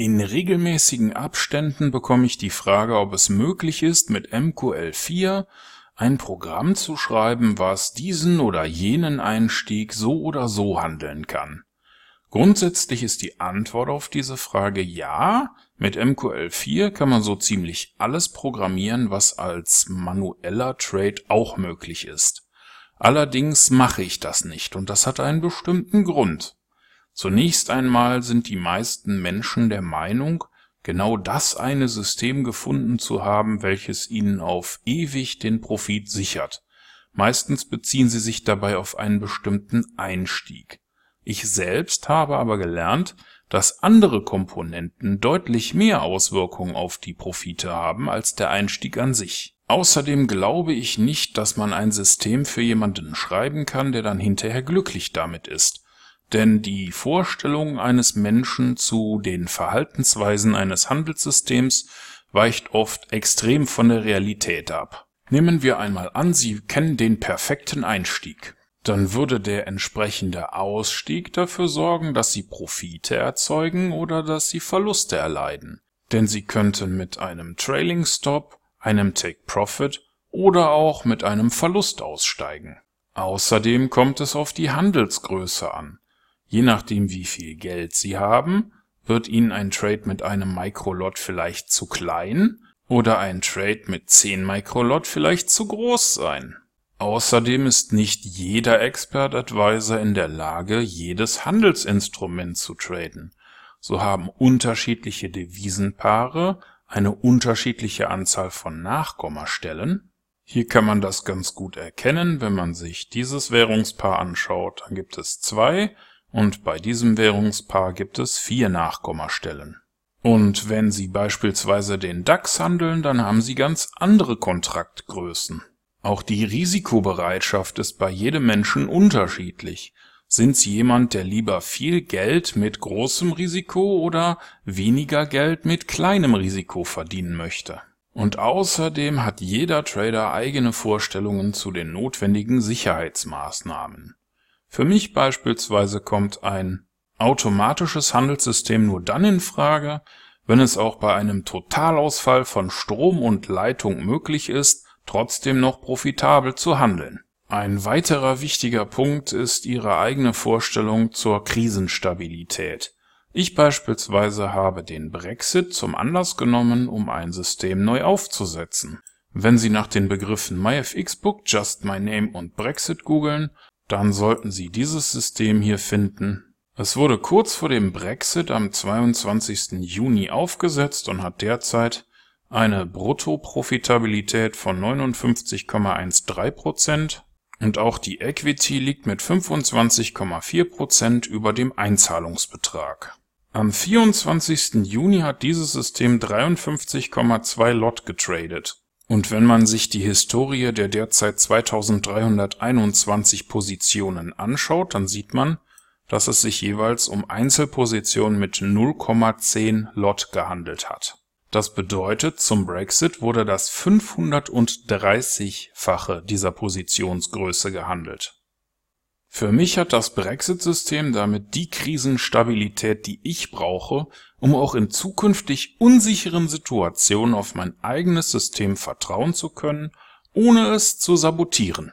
In regelmäßigen Abständen bekomme ich die Frage, ob es möglich ist, mit MQL4 ein Programm zu schreiben, was diesen oder jenen Einstieg so oder so handeln kann. Grundsätzlich ist die Antwort auf diese Frage ja. Mit MQL4 kann man so ziemlich alles programmieren, was als manueller Trade auch möglich ist. Allerdings mache ich das nicht und das hat einen bestimmten Grund. Zunächst einmal sind die meisten Menschen der Meinung, genau das eine System gefunden zu haben, welches ihnen auf ewig den Profit sichert. Meistens beziehen sie sich dabei auf einen bestimmten Einstieg. Ich selbst habe aber gelernt, dass andere Komponenten deutlich mehr Auswirkungen auf die Profite haben als der Einstieg an sich. Außerdem glaube ich nicht, dass man ein System für jemanden schreiben kann, der dann hinterher glücklich damit ist. Denn die Vorstellung eines Menschen zu den Verhaltensweisen eines Handelssystems weicht oft extrem von der Realität ab. Nehmen wir einmal an, Sie kennen den perfekten Einstieg. Dann würde der entsprechende Ausstieg dafür sorgen, dass Sie Profite erzeugen oder dass Sie Verluste erleiden. Denn Sie könnten mit einem Trailing Stop, einem Take Profit oder auch mit einem Verlust aussteigen. Außerdem kommt es auf die Handelsgröße an. Je nachdem, wie viel Geld Sie haben, wird Ihnen ein Trade mit einem Mikrolot vielleicht zu klein oder ein Trade mit 10 Mikrolot vielleicht zu groß sein. Außerdem ist nicht jeder Expert Advisor in der Lage, jedes Handelsinstrument zu traden. So haben unterschiedliche Devisenpaare eine unterschiedliche Anzahl von Nachkommastellen. Hier kann man das ganz gut erkennen, wenn man sich dieses Währungspaar anschaut. Da gibt es 2 und bei diesem Währungspaar gibt es 4 Nachkommastellen. Und wenn Sie beispielsweise den DAX handeln, dann haben Sie ganz andere Kontraktgrößen. Auch die Risikobereitschaft ist bei jedem Menschen unterschiedlich. Sind Sie jemand, der lieber viel Geld mit großem Risiko oder weniger Geld mit kleinem Risiko verdienen möchte? Und außerdem hat jeder Trader eigene Vorstellungen zu den notwendigen Sicherheitsmaßnahmen. Für mich beispielsweise kommt ein automatisches Handelssystem nur dann in Frage, wenn es auch bei einem Totalausfall von Strom und Leitung möglich ist, trotzdem noch profitabel zu handeln. Ein weiterer wichtiger Punkt ist Ihre eigene Vorstellung zur Krisenstabilität. Ich beispielsweise habe den Brexit zum Anlass genommen, um ein System neu aufzusetzen. Wenn Sie nach den Begriffen MyFXBook, Just My Name und Brexit googeln, dann sollten Sie dieses System hier finden. Es wurde kurz vor dem Brexit am 22. Juni aufgesetzt und hat derzeit eine Bruttoprofitabilität von 59,13% und auch die Equity liegt mit 25,4% über dem Einzahlungsbetrag. Am 24. Juni hat dieses System 53,2 Lot getradet. Und wenn man sich die Historie der derzeit 2321 Positionen anschaut, dann sieht man, dass es sich jeweils um Einzelpositionen mit 0,10 Lot gehandelt hat. Das bedeutet, zum Brexit wurde das 530-fache dieser Positionsgröße gehandelt. Für mich hat das Brexit-System damit die Krisenstabilität, die ich brauche, um auch in zukünftig unsicheren Situationen auf mein eigenes System vertrauen zu können, ohne es zu sabotieren.